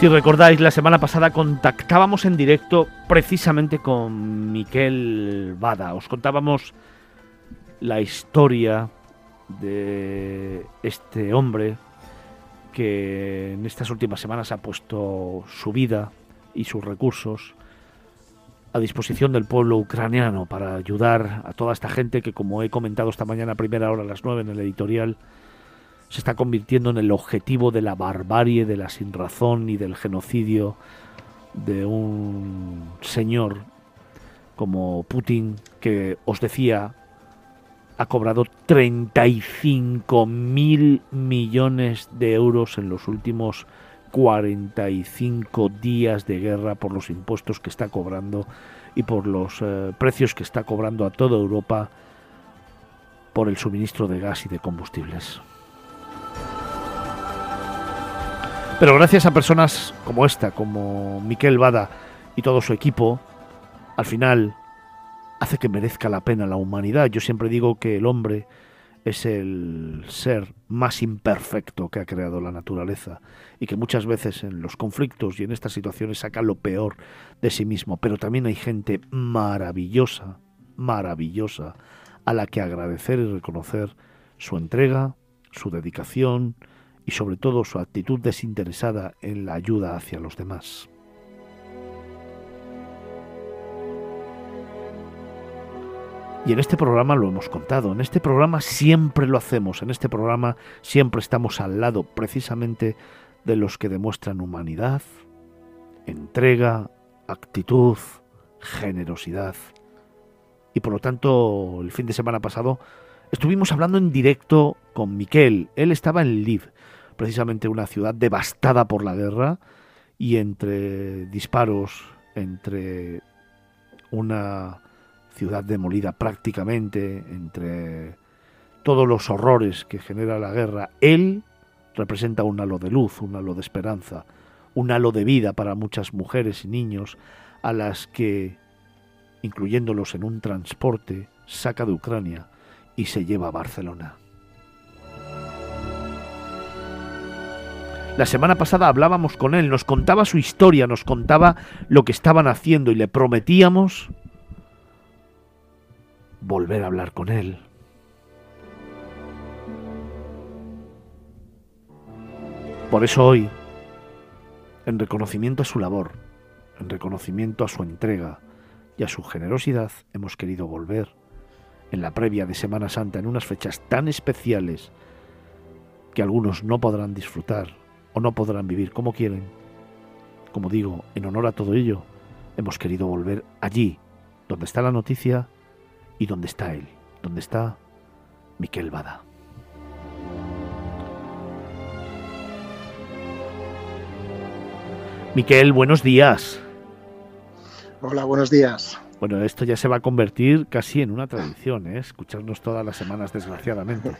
Si recordáis, la semana pasada contactábamos en directo precisamente con Miquel Bada. Os contábamos la historia de este hombre que en estas últimas semanas ha puesto su vida y sus recursos a disposición del pueblo ucraniano para ayudar a toda esta gente que, como he comentado esta mañana a primera hora a las 9 en el editorial, se está convirtiendo en el objetivo de la barbarie, de la sinrazón y del genocidio de un señor como Putin, que, os decía, ha cobrado 35.000 millones de euros en los últimos 45 días de guerra por los impuestos que está cobrando y por los precios que está cobrando a toda Europa por el suministro de gas y de combustibles. Pero gracias a personas como esta, como Miquel Bada y todo su equipo, al final hace que merezca la pena la humanidad. Yo siempre digo que el hombre es el ser más imperfecto que ha creado la naturaleza y que muchas veces en los conflictos y en estas situaciones saca lo peor de sí mismo. Pero también hay gente maravillosa, maravillosa, a la que agradecer y reconocer su entrega, su dedicación y sobre todo su actitud desinteresada en la ayuda hacia los demás. Y en este programa lo hemos contado, en este programa siempre lo hacemos, en este programa siempre estamos al lado precisamente de los que demuestran humanidad, entrega, actitud, generosidad. Y por lo tanto, el fin de semana pasado estuvimos hablando en directo con Miquel. Él estaba en Lviv, precisamente una ciudad devastada por la guerra, y entre disparos, entre una ciudad demolida prácticamente, entre todos los horrores que genera la guerra, él representa un halo de luz, un halo de esperanza, un halo de vida para muchas mujeres y niños a las que, incluyéndolos en un transporte, saca de Ucrania y se lleva a Barcelona. La semana pasada hablábamos con él, nos contaba su historia, nos contaba lo que estaban haciendo y le prometíamos volver a hablar con él. Por eso hoy, en reconocimiento a su labor, en reconocimiento a su entrega y a su generosidad, hemos querido volver en la previa de Semana Santa, en unas fechas tan especiales que algunos no podrán disfrutar o no podrán vivir como quieren. Como digo, en honor a todo ello, hemos querido volver allí donde está la noticia y donde está él, donde está Miquel Bada. Miquel, buenos días. Hola, buenos días. Bueno, esto ya se va a convertir casi en una tradición, ¿eh? Escucharnos todas las semanas, desgraciadamente.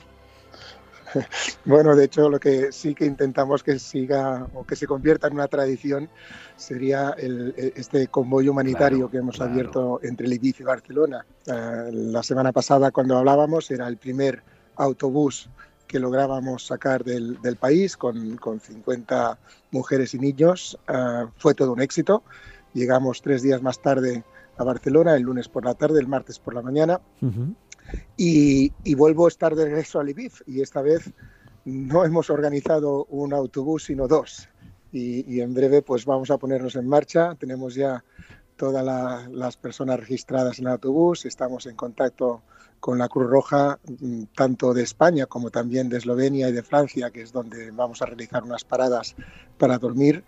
Bueno, de hecho, lo que sí que intentamos que siga o que se convierta en una tradición sería este convoy humanitario, claro, que hemos abierto entre Lviv y Barcelona. La semana pasada, cuando hablábamos, era el primer autobús que lográbamos sacar del país con 50 mujeres y niños. Fue todo un éxito. Llegamos 3 días más tarde a Barcelona, el lunes por la tarde, el martes por la mañana. Uh-huh. Y vuelvo a estar de regreso a Lviv, y esta vez no hemos organizado un autobús sino 2, y en breve pues vamos a ponernos en marcha. Tenemos ya todas las personas registradas en el autobús, estamos en contacto con la Cruz Roja, tanto de España como también de Eslovenia y de Francia, que es donde vamos a realizar unas paradas para dormir.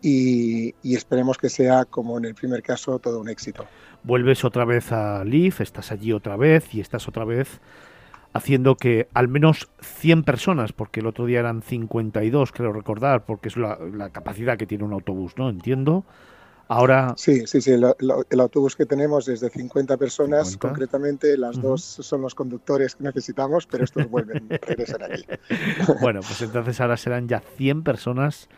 Y esperemos que sea, como en el primer caso, todo un éxito. Vuelves otra vez a Lviv, estás allí otra vez y estás otra vez haciendo que al menos 100 personas, porque el otro día eran 52, creo recordar, porque es la capacidad que tiene un autobús, ¿no? Entiendo. Ahora... Sí, el autobús que tenemos es de 50 personas, concretamente. Las uh-huh. 2 son los conductores que necesitamos, pero estos regresan aquí. Bueno, pues entonces ahora serán ya 100 personas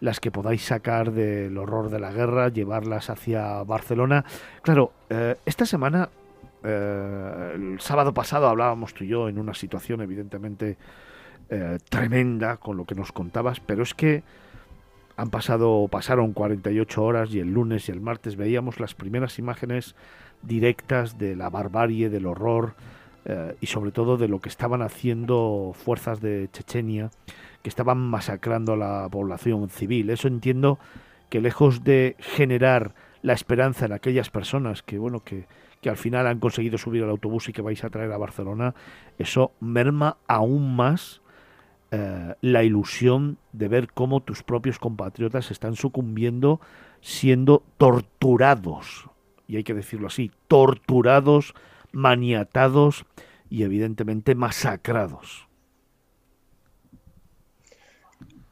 las que podáis sacar del horror de la guerra, llevarlas hacia Barcelona. Claro, esta semana, el sábado pasado, hablábamos tú y yo en una situación evidentemente tremenda con lo que nos contabas, pero es que Pasaron 48 horas y el lunes y el martes veíamos las primeras imágenes directas de la barbarie, del horror y sobre todo de lo que estaban haciendo fuerzas de Chechenia, que estaban masacrando a la población civil. Eso entiendo que, lejos de generar la esperanza en aquellas personas que, bueno, que al final han conseguido subir al autobús y que vais a traer a Barcelona, eso merma aún más la ilusión de ver cómo tus propios compatriotas están sucumbiendo, siendo torturados, y hay que decirlo así, torturados, maniatados y evidentemente masacrados.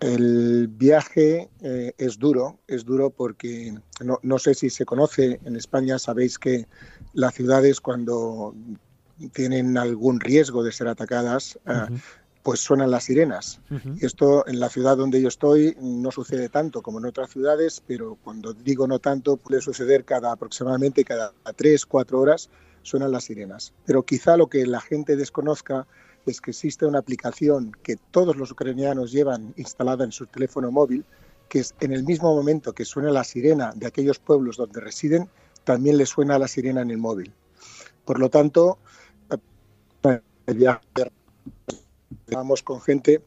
El viaje es duro porque no sé si se conoce, en España sabéis que las ciudades, cuando tienen algún riesgo de ser atacadas, pues suenan las sirenas. Y esto en la ciudad donde yo estoy no sucede tanto como en otras ciudades, pero cuando digo no tanto, puede suceder aproximadamente cada 3-4 horas suenan las sirenas. Pero quizá lo que la gente desconozca es que existe una aplicación que todos los ucranianos llevan instalada en su teléfono móvil, que es, en el mismo momento que suena la sirena de aquellos pueblos donde residen, también les suena la sirena en el móvil. Por lo tanto, el viaje estábamos con gente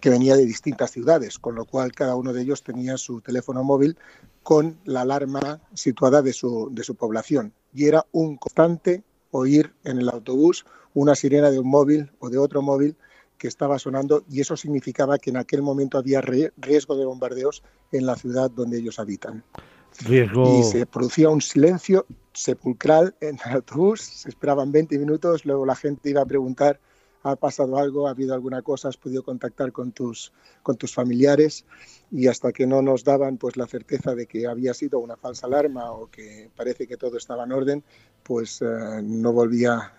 que venía de distintas ciudades, con lo cual cada uno de ellos tenía su teléfono móvil con la alarma situada de su población. Y era un constante oír en el autobús una sirena de un móvil o de otro móvil que estaba sonando, y eso significaba que en aquel momento había riesgo de bombardeos en la ciudad donde ellos habitan. Riesgo. Y se producía un silencio sepulcral en el autobús, se esperaban 20 minutos, luego la gente iba a preguntar: ¿ha pasado algo? ¿Ha habido alguna cosa? ¿Has podido contactar con tus familiares? Y hasta que no nos daban pues la certeza de que había sido una falsa alarma o que parece que todo estaba en orden, pues no volvía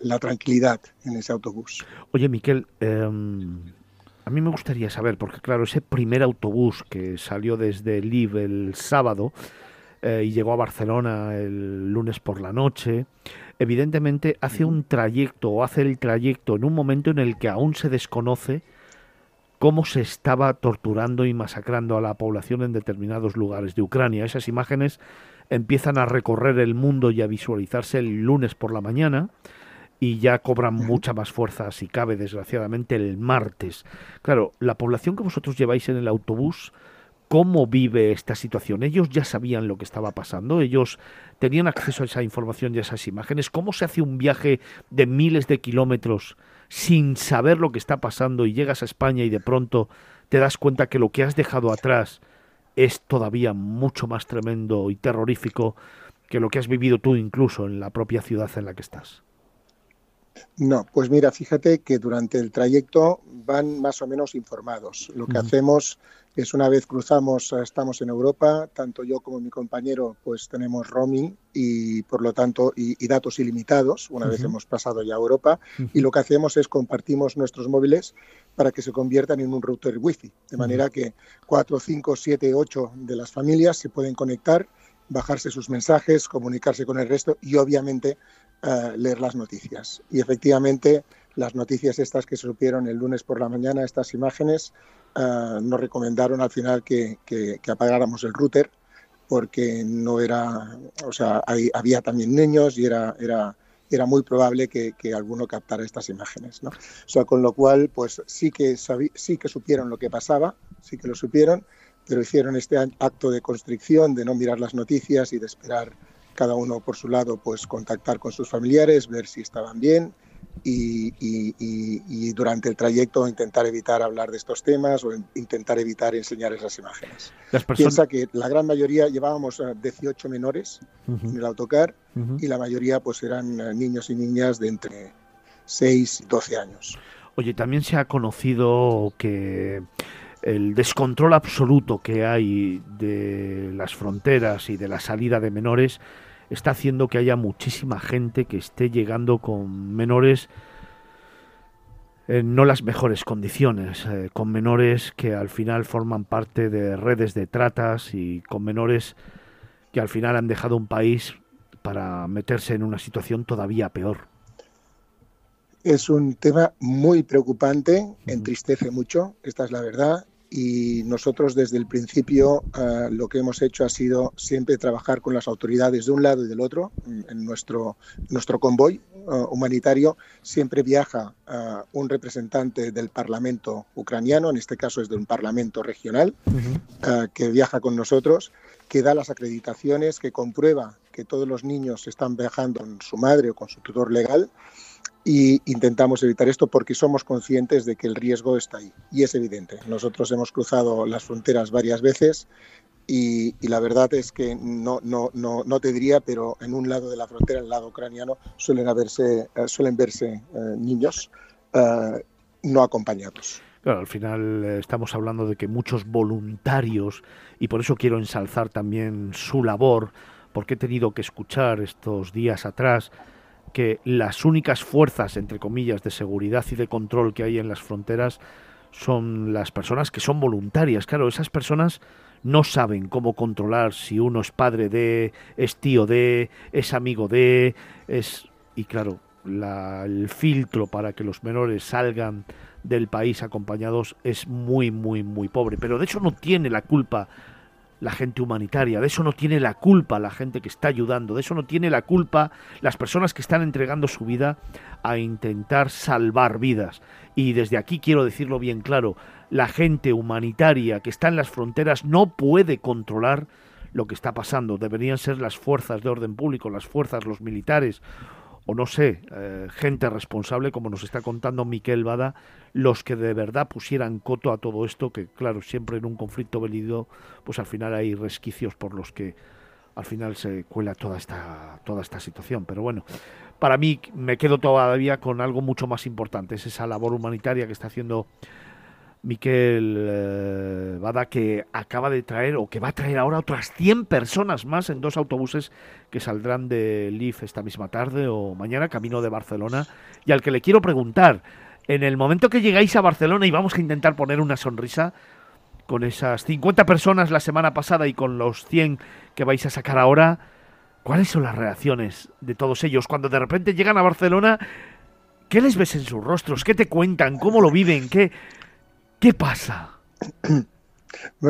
la tranquilidad en ese autobús. Oye, Miquel, a mí me gustaría saber, porque claro, ese primer autobús que salió desde Lviv el sábado y llegó a Barcelona el lunes por la noche, evidentemente hace el trayecto en un momento en el que aún se desconoce cómo se estaba torturando y masacrando a la población en determinados lugares de Ucrania. Esas imágenes empiezan a recorrer el mundo y a visualizarse el lunes por la mañana, y ya cobran mucha más fuerza, si cabe, desgraciadamente, el martes. Claro, la población que vosotros lleváis en el autobús, ¿cómo vive esta situación? ¿Ellos ya sabían lo que estaba pasando? ¿Ellos tenían acceso a esa información y a esas imágenes? ¿Cómo se hace un viaje de miles de kilómetros sin saber lo que está pasando y llegas a España y de pronto te das cuenta que lo que has dejado atrás es todavía mucho más tremendo y terrorífico que lo que has vivido tú, incluso en la propia ciudad en la que estás? No, pues mira, fíjate que durante el trayecto van más o menos informados. Lo que hacemos es, una vez cruzamos, estamos en Europa, tanto yo como mi compañero pues tenemos roaming y por lo tanto y datos ilimitados, una vez hemos pasado ya a Europa, y lo que hacemos es compartimos nuestros móviles para que se conviertan en un router wifi, de manera que 4, 5, 7, 8 de las familias se pueden conectar, bajarse sus mensajes, comunicarse con el resto y obviamente leer las noticias. Y efectivamente las noticias estas que se supieron el lunes por la mañana, estas imágenes, nos recomendaron al final que apagáramos el router, porque no era, o sea, había también niños y era muy probable que alguno captara estas imágenes, ¿no? O sea, con lo cual pues sí que supieron lo que pasaba, sí que lo supieron, pero hicieron este acto de constricción de no mirar las noticias y de esperar cada uno por su lado, pues contactar con sus familiares, ver si estaban bien y durante el trayecto intentar evitar hablar de estos temas o intentar evitar enseñar esas imágenes. Piensa que la gran mayoría llevábamos 18 menores en el autocar y la mayoría pues eran niños y niñas de entre 6 y 12 años. Oye, también se ha conocido que el descontrol absoluto que hay de las fronteras y de la salida de menores está haciendo que haya muchísima gente que esté llegando con menores en no las mejores condiciones, con menores que al final forman parte de redes de tratas y con menores que al final han dejado un país para meterse en una situación todavía peor. Es un tema muy preocupante, entristece mucho, esta es la verdad, y nosotros desde el principio lo que hemos hecho ha sido siempre trabajar con las autoridades de un lado y del otro. En nuestro convoy humanitario siempre viaja un representante del Parlamento ucraniano, en este caso es de un parlamento regional, que viaja con nosotros, que da las acreditaciones, que comprueba que todos los niños están viajando con su madre o con su tutor legal. Y intentamos evitar esto porque somos conscientes de que el riesgo está ahí y es evidente. Nosotros hemos cruzado las fronteras varias veces y la verdad es que no te diría, pero en un lado de la frontera, el lado ucraniano, suelen verse niños no acompañados. Claro, al final estamos hablando de que muchos voluntarios, y por eso quiero ensalzar también su labor, porque he tenido que escuchar estos días atrás que las únicas fuerzas, entre comillas, de seguridad y de control que hay en las fronteras son las personas que son voluntarias. Claro, esas personas no saben cómo controlar si uno es padre de, es tío de, es amigo de... Y claro, el filtro para que los menores salgan del país acompañados es muy, muy, muy pobre. Pero de eso no tiene la culpa la gente humanitaria, de eso no tiene la culpa la gente que está ayudando, de eso no tiene la culpa las personas que están entregando su vida a intentar salvar vidas. Y desde aquí quiero decirlo bien claro, la gente humanitaria que está en las fronteras no puede controlar lo que está pasando. Deberían ser las fuerzas de orden público, las fuerzas, los militares, o no sé, gente responsable, como nos está contando Miquel Bada, los que de verdad pusieran coto a todo esto, que claro, siempre en un conflicto bélico, pues al final hay resquicios por los que al final se cuela toda esta situación. Pero bueno, para mí me quedo todavía con algo mucho más importante, es esa labor humanitaria que está haciendo Miquel Bada, que acaba de traer o que va a traer ahora otras 100 personas más en 2 autobuses que saldrán de Lviv esta misma tarde o mañana, camino de Barcelona, y al que le quiero preguntar, en el momento que llegáis a Barcelona, y vamos a intentar poner una sonrisa con esas 50 personas la semana pasada y con los 100 que vais a sacar ahora, ¿cuáles son las reacciones de todos ellos cuando de repente llegan a Barcelona? ¿Qué les ves en sus rostros? ¿Qué te cuentan? ¿Cómo lo viven? ¿Qué pasa?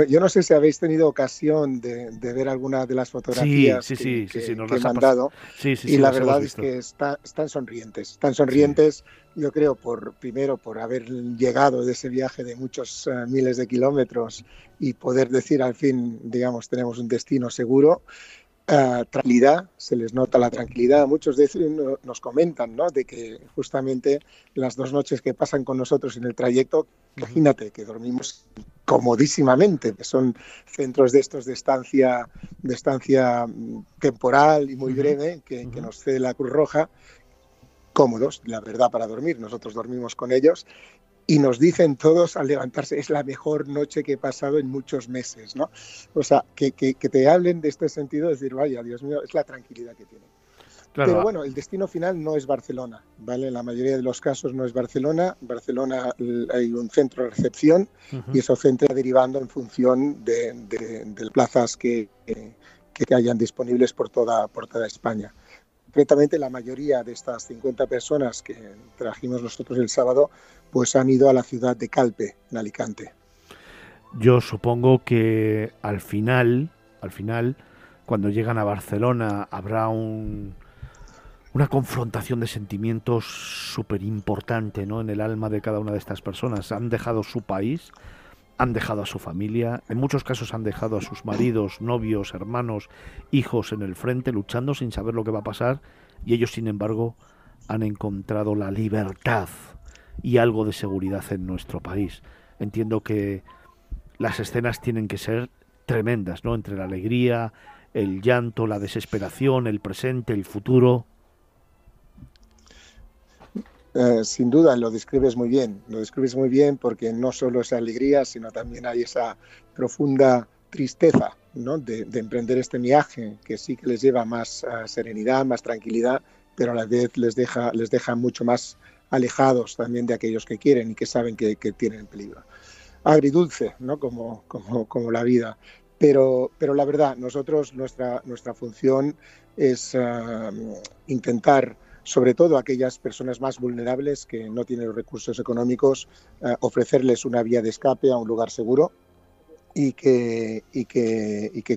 Yo no sé si habéis tenido ocasión de ver alguna de las fotografías que he mandado. Y la verdad es que están sonrientes. Están sonrientes, sí. Yo creo, primero por haber llegado de ese viaje de muchos miles de kilómetros y poder decir al fin, digamos, tenemos un destino seguro. Tranquilidad, se les nota la tranquilidad. Muchos de ellos nos comentan, ¿no?, de que justamente las 2 noches que pasan con nosotros en el trayecto, imagínate que dormimos comodísimamente, que son centros de estos de estancia temporal y muy breve que nos cede la Cruz Roja, cómodos, la verdad, para dormir. Nosotros dormimos con ellos. Y nos dicen todos al levantarse, es la mejor noche que he pasado en muchos meses, ¿no? O sea, que te hablen de este sentido, decir, vaya, Dios mío, es la tranquilidad que tienen. Claro. Pero bueno, el destino final no es Barcelona, ¿vale? En la mayoría de los casos no es Barcelona. Barcelona hay un centro de recepción y eso centra derivando en función de plazas que hayan disponibles por toda España. Concretamente, la mayoría de estas 50 personas que trajimos nosotros el sábado, pues han ido a la ciudad de Calpe, en Alicante. Yo supongo que al final, cuando llegan a Barcelona, habrá una confrontación de sentimientos súper importante, ¿no?, en el alma de cada una de estas personas. Han dejado su país, han dejado a su familia, en muchos casos han dejado a sus maridos, novios, hermanos, hijos en el frente, luchando sin saber lo que va a pasar, y ellos, sin embargo, han encontrado la libertad y algo de seguridad en nuestro país. Entiendo que las escenas tienen que ser tremendas, ¿no?, entre la alegría, el llanto, la desesperación, el presente, el futuro. Sin duda, lo describes muy bien porque no solo es alegría, sino también hay esa profunda tristeza, ¿no?, de emprender este viaje, que sí que les lleva más serenidad, más tranquilidad, pero a la vez les deja mucho más alejados también de aquellos que quieren y que saben que tienen peligro. Agridulce, ¿no?, como la vida. Pero la verdad, nosotros, nuestra función es intentar sobre todo a aquellas personas más vulnerables que no tienen los recursos económicos, ofrecerles una vía de escape a un lugar seguro y que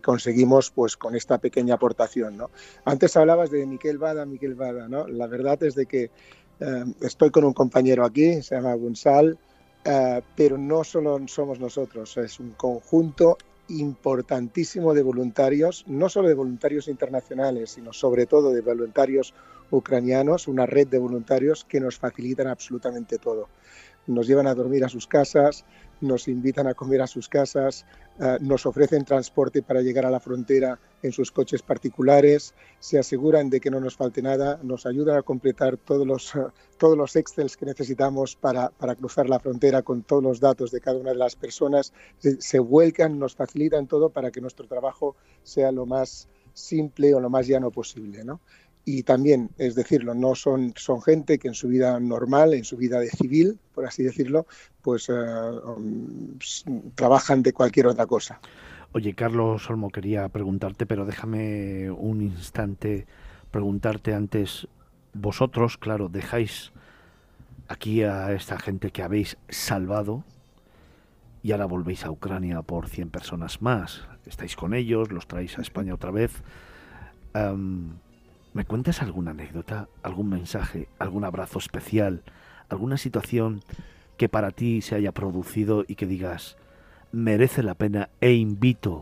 conseguimos pues con esta pequeña aportación, ¿no? Antes hablabas de Miquel Bada, ¿no? La verdad es de que estoy con un compañero aquí, se llama Bunsal, pero no solo somos nosotros, es un conjunto importantísimo de voluntarios, no solo de voluntarios internacionales, sino sobre todo de voluntarios ucranianos, una red de voluntarios que nos facilitan absolutamente todo. Nos llevan a dormir a sus casas, nos invitan a comer a sus casas, nos ofrecen transporte para llegar a la frontera en sus coches particulares, se aseguran de que no nos falte nada, nos ayudan a completar todos los excels que necesitamos para cruzar la frontera con todos los datos de cada una de las personas, se vuelcan, nos facilitan todo para que nuestro trabajo sea lo más simple o lo más llano posible, ¿no? Y también, es decirlo, no son gente que en su vida normal, en su vida de civil, por así decirlo, pues trabajan de cualquier otra cosa. Oye, Carlos Olmo, quería preguntarte, pero déjame un instante preguntarte antes. Vosotros, claro, dejáis aquí a esta gente que habéis salvado y ahora volvéis a Ucrania por 100 personas más. Estáis con ellos, los traéis a España otra vez. ¿Me cuentas alguna anécdota, algún mensaje, algún abrazo especial, alguna situación que para ti se haya producido y que digas, merece la pena e invito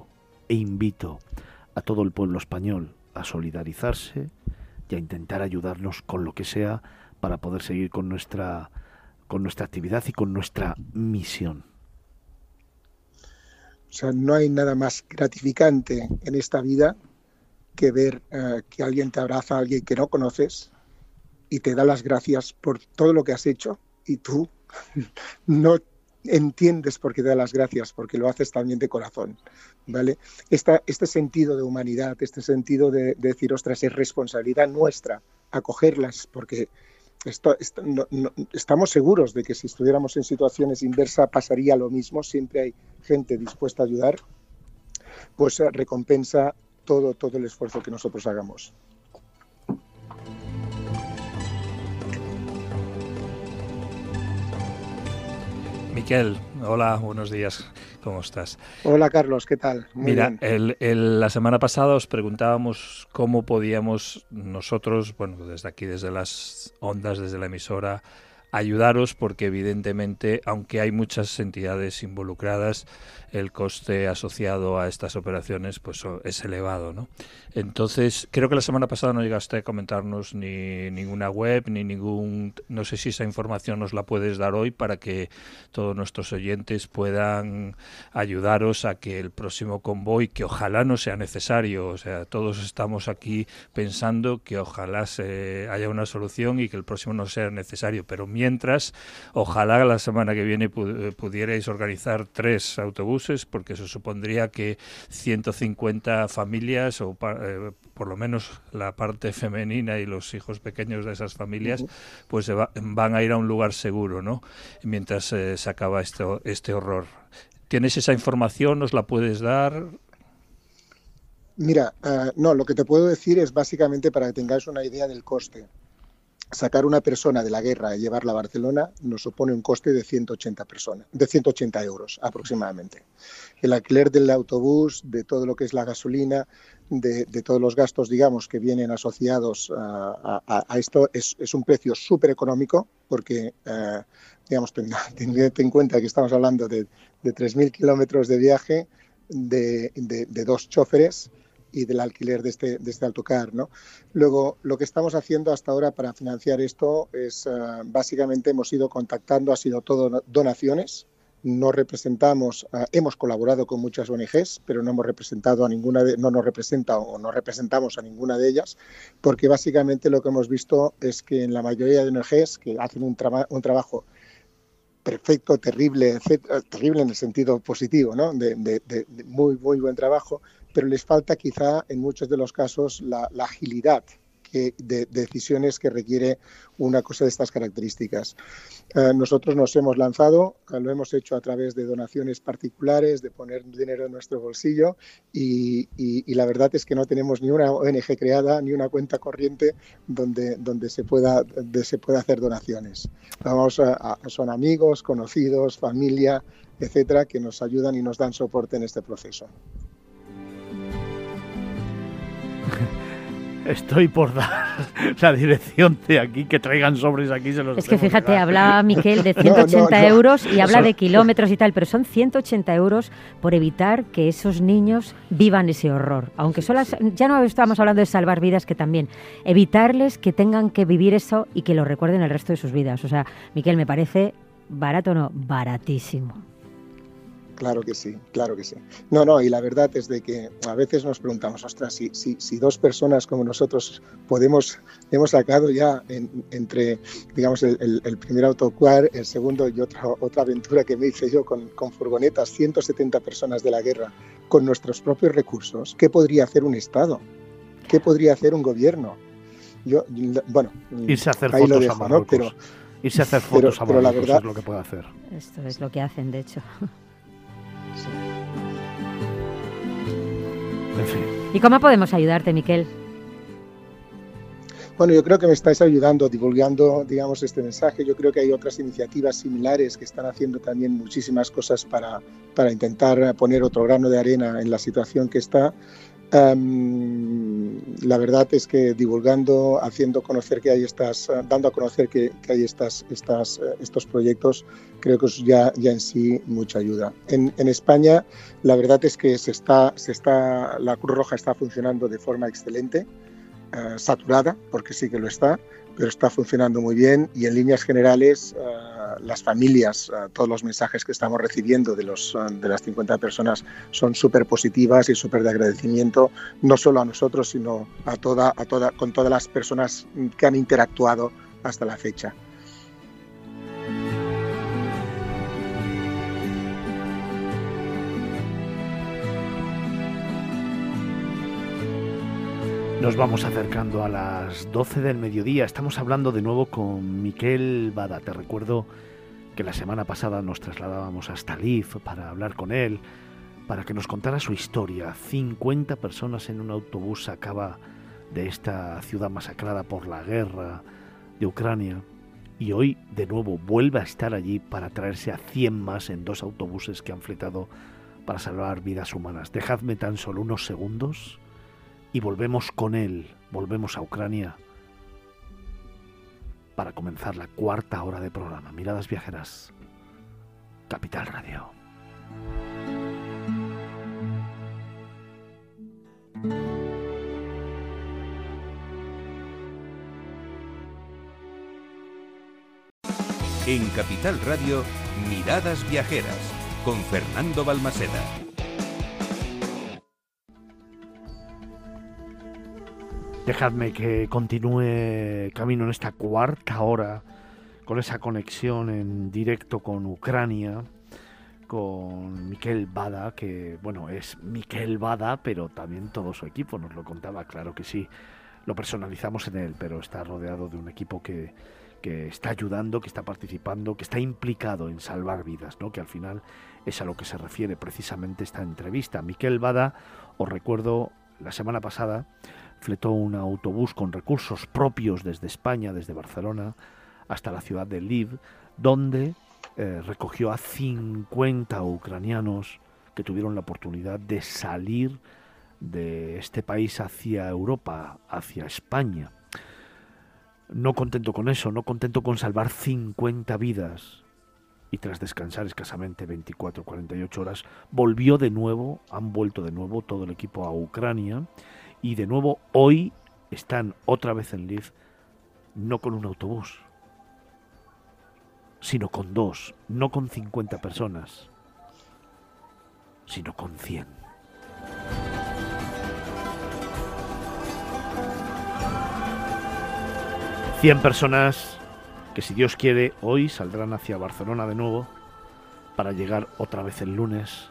a todo el pueblo español a solidarizarse y a intentar ayudarnos con lo que sea para poder seguir con nuestra actividad y con nuestra misión? O sea, no hay nada más gratificante en esta vida que ver que alguien te abraza, a alguien que no conoces, y te da las gracias por todo lo que has hecho, y tú no entiendes por qué te da las gracias, porque lo haces también de corazón, ¿vale? Este sentido de humanidad, este sentido de decir, ostras, es responsabilidad nuestra acogerlas, porque estamos seguros de que si estuviéramos en situaciones inversas pasaría lo mismo, siempre hay gente dispuesta a ayudar, pues recompensa todo el esfuerzo que nosotros hagamos. Miquel, hola, buenos días, ¿cómo estás? Hola Carlos, ¿qué tal? Muy bien. Mira, la semana pasada os preguntábamos cómo podíamos nosotros, bueno, desde aquí, desde las ondas, desde la emisora, ayudaros, porque evidentemente, aunque hay muchas entidades involucradas, el coste asociado a estas operaciones pues es elevado, ¿no? Entonces, creo que la semana pasada no llegaste a comentarnos ni ninguna web, ni ningún... No sé si esa información nos la puedes dar hoy para que todos nuestros oyentes puedan ayudaros a que el próximo convoy, que ojalá no sea necesario, o sea, todos estamos aquí pensando que ojalá haya una solución y que el próximo no sea necesario, pero mientras, ojalá la semana que viene pudierais organizar 3 autobuses, porque eso supondría que 150 familias, o por lo menos la parte femenina y los hijos pequeños de esas familias, pues van a ir a un lugar seguro, ¿no? Mientras se acaba este horror. ¿Tienes esa información? ¿Nos la puedes dar? Mira, no, lo que te puedo decir es básicamente para que tengáis una idea del coste. Sacar una persona de la guerra y llevarla a Barcelona nos supone un coste de 180 euros aproximadamente. El alquiler del autobús, de todo lo que es la gasolina, de todos los gastos, digamos, que vienen asociados a esto, es un precio súper económico, porque, digamos, tened en cuenta que estamos hablando de 3.000 kilómetros de viaje, de 2 choferes, y del alquiler de este autocar, ¿no? Luego, lo que estamos haciendo hasta ahora para financiar esto es, básicamente hemos ido contactando, ha sido todo donaciones, no representamos, hemos colaborado con muchas ONGs, pero no hemos representado a ninguna, no representamos a ninguna de ellas, porque básicamente lo que hemos visto es que en la mayoría de ONGs, que hacen un trabajo perfecto, terrible en el sentido positivo, ¿no? De muy, muy buen trabajo, pero les falta quizá en muchos de los casos la agilidad de decisiones que requiere una cosa de estas características. Nosotros nos hemos lanzado, lo hemos hecho a través de donaciones particulares, de poner dinero en nuestro bolsillo y la verdad es que no tenemos ni una ONG creada ni una cuenta corriente donde se pueda hacer donaciones. Son amigos, conocidos, familia, etcétera, que nos ayudan y nos dan soporte en este proceso. Estoy por dar la dirección de aquí, que traigan sobres aquí. Se los es que fíjate, hablaba Miquel de 180 euros y habla de kilómetros y tal, pero son 180 euros por evitar que esos niños vivan ese horror. Aunque ya no estábamos hablando de salvar vidas, que también, evitarles que tengan que vivir eso y que lo recuerden el resto de sus vidas. O sea, Miquel, me parece barato, no, baratísimo. Claro que sí, claro que sí. No, y la verdad es de que a veces nos preguntamos, ostras, si dos personas como nosotros hemos sacado ya entre, digamos, el primer autocar, el segundo y otra aventura que me hice yo con furgonetas, 170 personas de la guerra, con nuestros propios recursos, ¿qué podría hacer un Estado? ¿Qué podría hacer un gobierno? Irse a hacer ahí fotos, lo dejo, a Marruecos, ¿no? Irse a hacer fotos a Marruecos, la verdad, es lo que puede hacer. Esto es lo que hacen, de hecho. Sí. En fin. ¿Y cómo podemos ayudarte, Miquel? Bueno, yo creo que me estáis ayudando divulgando, digamos, este mensaje. Yo creo que hay otras iniciativas similares que están haciendo también muchísimas cosas para intentar poner otro grano de arena en la situación que está. La verdad es que divulgando, haciendo conocer que hay dando a conocer que hay estos proyectos, creo que es ya en sí mucha ayuda. En España, la verdad es que la Cruz Roja está funcionando de forma excelente, saturada, porque sí que lo está, pero está funcionando muy bien y en líneas generales las familias, todos los mensajes que estamos recibiendo de las 50 personas son súper positivas y súper de agradecimiento, no solo a nosotros, sino con todas las personas que han interactuado hasta la fecha. Nos vamos acercando a las 12 del mediodía. Estamos hablando de nuevo con Miquel Bada. Te recuerdo que la semana pasada nos trasladábamos hasta Lviv para hablar con él, para que nos contara su historia. 50 personas en un autobús sacaba de esta ciudad masacrada por la guerra de Ucrania. Y hoy, de nuevo, vuelve a estar allí para traerse a 100 más en dos autobuses que han fletado para salvar vidas humanas. Dejadme tan solo unos segundos y volvemos con él, volvemos a Ucrania para comenzar la cuarta hora de programa. Miradas Viajeras, Capital Radio. En Capital Radio, Miradas Viajeras, con Fernando Valmaseda. Dejadme que continúe camino en esta cuarta hora con esa conexión en directo con Ucrania, con Miquel Bada, que bueno, es Miquel Bada, pero también todo su equipo nos lo contaba, claro que sí, lo personalizamos en él, pero está rodeado de un equipo que está ayudando, que está participando, que está implicado en salvar vidas, ¿no? Que al final es a lo que se refiere precisamente esta entrevista. Miquel Bada, os recuerdo, la semana pasada fletó un autobús con recursos propios desde España, desde Barcelona, hasta la ciudad de Lviv, donde recogió a 50 ucranianos que tuvieron la oportunidad de salir de este país hacia Europa, hacia España. No contento con eso, no contento con salvar 50 vidas, y tras descansar escasamente 24, 48 horas, han vuelto de nuevo todo el equipo a Ucrania. Y de nuevo hoy están otra vez en Lviv, no con un autobús, sino con dos, no con 50 personas, sino con 100. Cien personas que, si Dios quiere, hoy saldrán hacia Barcelona de nuevo para llegar otra vez el lunes,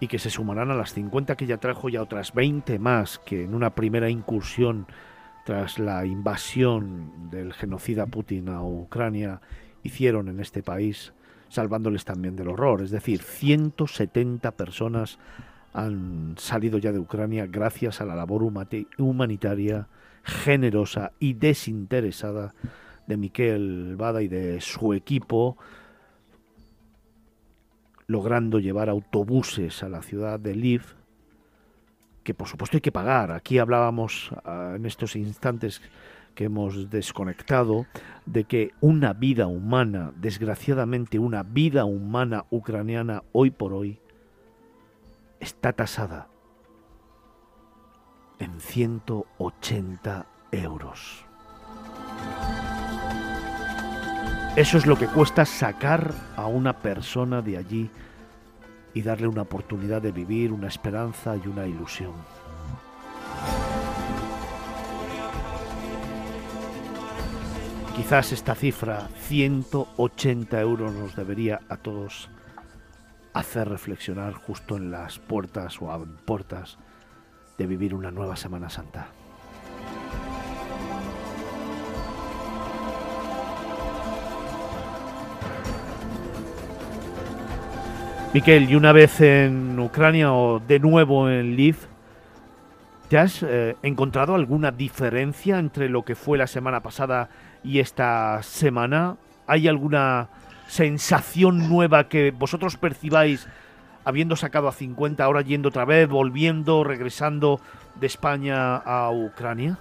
y que se sumarán a las 50 que ya trajo y a otras 20 más que en una primera incursión tras la invasión del genocida Putin a Ucrania, hicieron en este país, salvándoles también del horror. Es decir, 170 personas han salido ya de Ucrania gracias a la labor humanitaria generosa y desinteresada de Miquel Bada y de su equipo, logrando llevar autobuses a la ciudad de Lviv, que por supuesto hay que pagar. Aquí hablábamos en estos instantes que hemos desconectado de que una vida humana, desgraciadamente una vida humana ucraniana hoy por hoy, está tasada en 180 euros. Eso es lo que cuesta sacar a una persona de allí y darle una oportunidad de vivir, una esperanza y una ilusión. Quizás esta cifra, 180 euros, nos debería a todos hacer reflexionar justo en las puertas o a puertas de vivir una nueva Semana Santa. Miquel, y una vez en Ucrania o de nuevo en Lviv, ¿te has encontrado alguna diferencia entre lo que fue la semana pasada y esta semana? ¿Hay alguna sensación nueva que vosotros percibáis habiendo sacado a 50, ahora yendo otra vez, volviendo, regresando de España a Ucrania?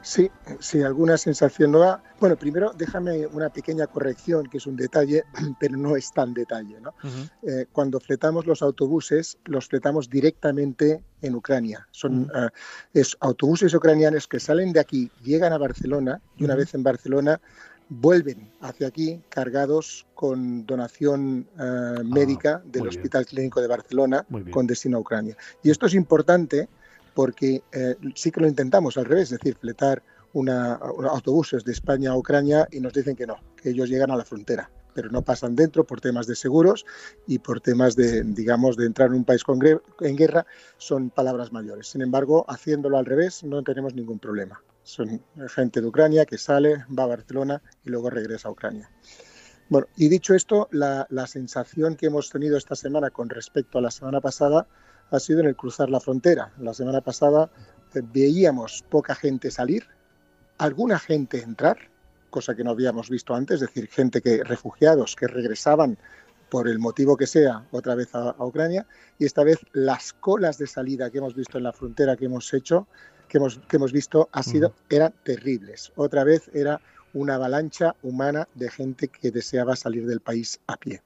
Sí, sí, alguna sensación nueva. Bueno, primero déjame una pequeña corrección, que es un detalle, pero no es tan detalle, ¿no? Uh-huh. Cuando fletamos los autobuses, los fletamos directamente en Ucrania. Son uh-huh. Es autobuses ucranianos que salen de aquí, llegan a Barcelona y una vez en Barcelona vuelven hacia aquí cargados con donación médica del Hospital Clínico de Barcelona con destino a Ucrania. Y esto es importante, porque sí que lo intentamos al revés, es decir, fletar autobuses de España a Ucrania y nos dicen que no, que ellos llegan a la frontera, pero no pasan dentro por temas de seguros y por temas de, digamos, de entrar en un país en guerra, son palabras mayores. Sin embargo, haciéndolo al revés no tenemos ningún problema. Son gente de Ucrania que sale, va a Barcelona y luego regresa a Ucrania. Bueno, y dicho esto, la sensación que hemos tenido esta semana con respecto a la semana pasada ha sido en el cruzar la frontera. La semana pasada veíamos poca gente salir, alguna gente entrar, cosa que no habíamos visto antes, es decir, refugiados que regresaban por el motivo que sea otra vez a Ucrania, y esta vez las colas de salida que hemos visto en la frontera que hemos visto eran terribles. Otra vez era una avalancha humana de gente que deseaba salir del país a pie.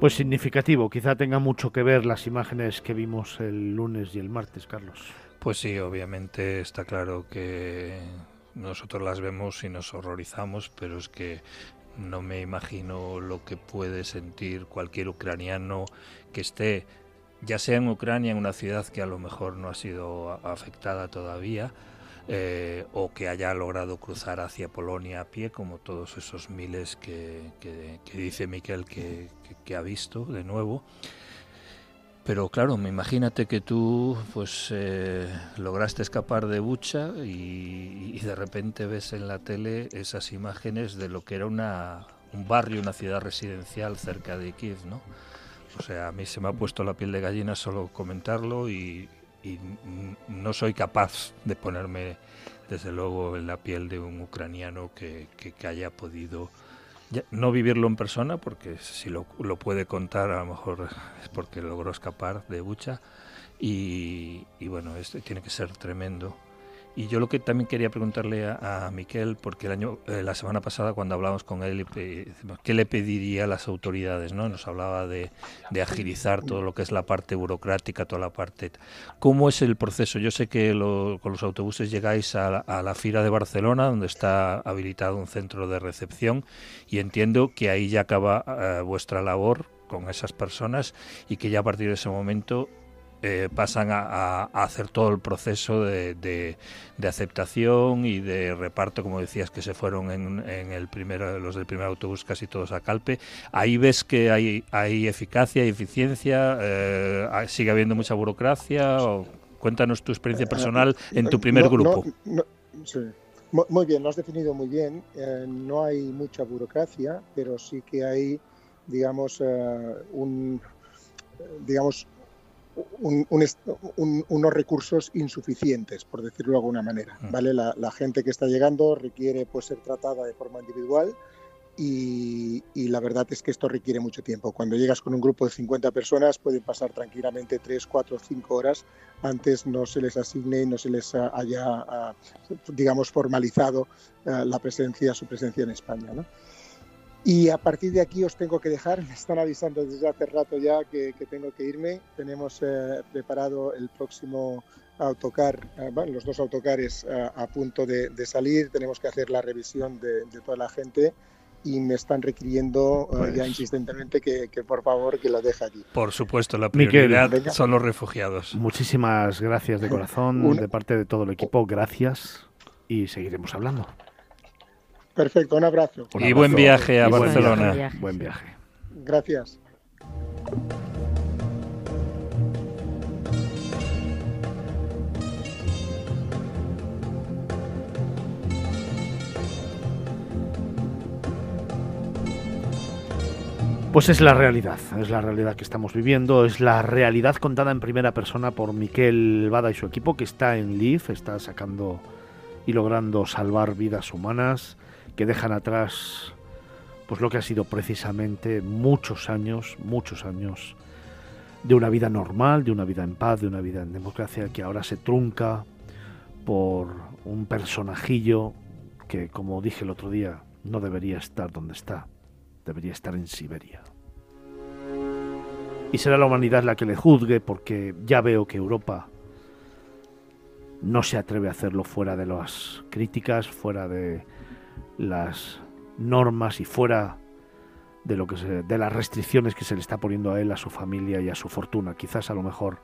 Pues significativo, quizá tenga mucho que ver las imágenes que vimos el lunes y el martes, Carlos. Pues sí, obviamente está claro que nosotros las vemos y nos horrorizamos, pero es que no me imagino lo que puede sentir cualquier ucraniano que esté, ya sea en Ucrania, en una ciudad que a lo mejor no ha sido afectada todavía, o que haya logrado cruzar hacia Polonia a pie, como todos esos miles que dice Miquel que ha visto de nuevo. Pero claro, imagínate que tú pues lograste escapar de Bucha y de repente ves en la tele esas imágenes de lo que era un barrio, una ciudad residencial cerca de Kiev, ¿no? O sea, a mí se me ha puesto la piel de gallina solo comentarlo y no soy capaz de ponerme, desde luego, en la piel de un ucraniano que haya podido no vivirlo en persona, porque si lo puede contar a lo mejor es porque logró escapar de Bucha, y bueno, esto tiene que ser tremendo. Y yo lo que también quería preguntarle a Miquel, porque la semana pasada cuando hablamos con él, ¿qué le pediría a las autoridades, ¿no? Nos hablaba de agilizar todo lo que es la parte burocrática, toda la parte. ¿Cómo es el proceso? Yo sé que con los autobuses llegáis a la Fira de Barcelona, donde está habilitado un centro de recepción, y entiendo que ahí ya acaba vuestra labor con esas personas y que ya a partir de ese momento pasan a hacer todo el proceso de aceptación y de reparto, como decías, que se fueron en el primero, los del primer autobús casi todos a Calpe. Ahí ves que hay eficacia y eficiencia, sigue habiendo mucha burocracia. O, cuéntanos tu experiencia personal en tu primer grupo. Sí. Muy bien, lo has definido muy bien. No hay mucha burocracia, pero sí que hay, digamos, unos recursos insuficientes, por decirlo de alguna manera, ¿vale? La gente que está llegando requiere, pues, ser tratada de forma individual y la verdad es que esto requiere mucho tiempo. Cuando llegas con un grupo de 50 personas pueden pasar tranquilamente 3, 4, 5 horas antes no se les asigne y no se les haya, digamos, formalizado su presencia en España, ¿no? Y a partir de aquí os tengo que dejar, me están avisando desde hace rato ya que tengo que irme. Tenemos preparado el próximo autocar, los dos autocares a punto de salir, tenemos que hacer la revisión de toda la gente y me están requiriendo ya insistentemente que por favor que lo deje aquí. Por supuesto, la prioridad, Miquel, son los refugiados. Muchísimas gracias de corazón, de parte de todo el equipo, gracias y seguiremos hablando. Perfecto, un abrazo. Y buen viaje a Barcelona. Buen viaje. Gracias. Pues es la realidad que estamos viviendo, es la realidad contada en primera persona por Miquel Bada y su equipo, que está en Lviv, está sacando y logrando salvar vidas humanas que dejan atrás, pues, lo que ha sido precisamente muchos años de una vida normal, de una vida en paz, de una vida en democracia, que ahora se trunca por un personajillo que, como dije el otro día, no debería estar donde está, debería estar en Siberia. Y será la humanidad la que le juzgue, porque ya veo que Europa no se atreve a hacerlo fuera de las críticas, fuera de las normas y fuera de lo que de las restricciones que se le está poniendo a él, a su familia y a su fortuna. Quizás, a lo mejor,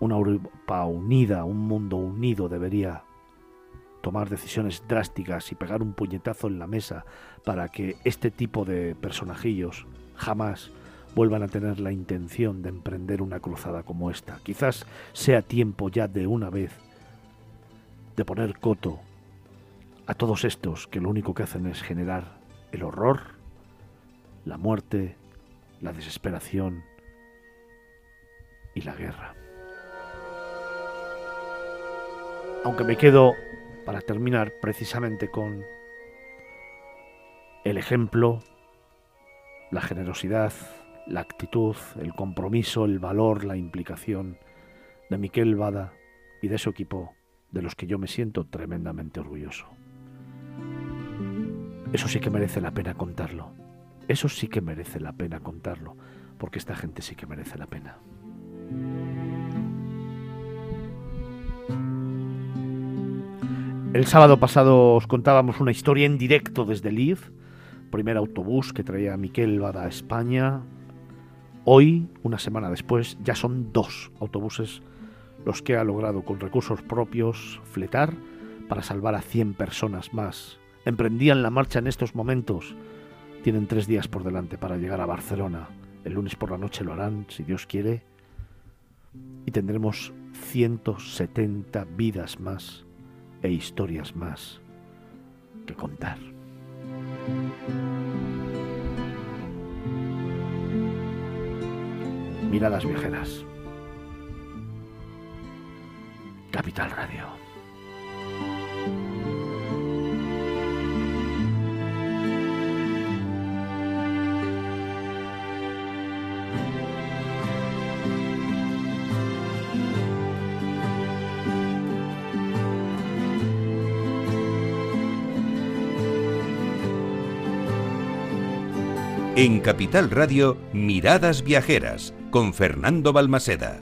una Europa unida, un mundo unido, debería tomar decisiones drásticas y pegar un puñetazo en la mesa para que este tipo de personajillos jamás vuelvan a tener la intención de emprender una cruzada como esta. Quizás sea tiempo ya de una vez de poner coto a todos estos que lo único que hacen es generar el horror, la muerte, la desesperación y la guerra. Aunque me quedo, para terminar, precisamente con el ejemplo, la generosidad, la actitud, el compromiso, el valor, la implicación de Miquel Bada y de su equipo, de los que yo me siento tremendamente orgulloso. Eso sí que merece la pena contarlo. Eso sí que merece la pena contarlo, porque esta gente sí que merece la pena. El sábado pasado os contábamos una historia en directo desde Lviv, primer autobús que traía Miquel Bada a España. Hoy, una semana después, ya son 2 autobuses los que ha logrado con recursos propios fletar para salvar a 100 personas más. Emprendían la marcha en estos momentos. Tienen 3 días por delante para llegar a Barcelona. El lunes por la noche lo harán, si Dios quiere. Y tendremos 170 vidas más e historias más que contar. Miradas Viajeras. Capital Radio. En Capital Radio, Miradas Viajeras, con Fernando Valmaseda.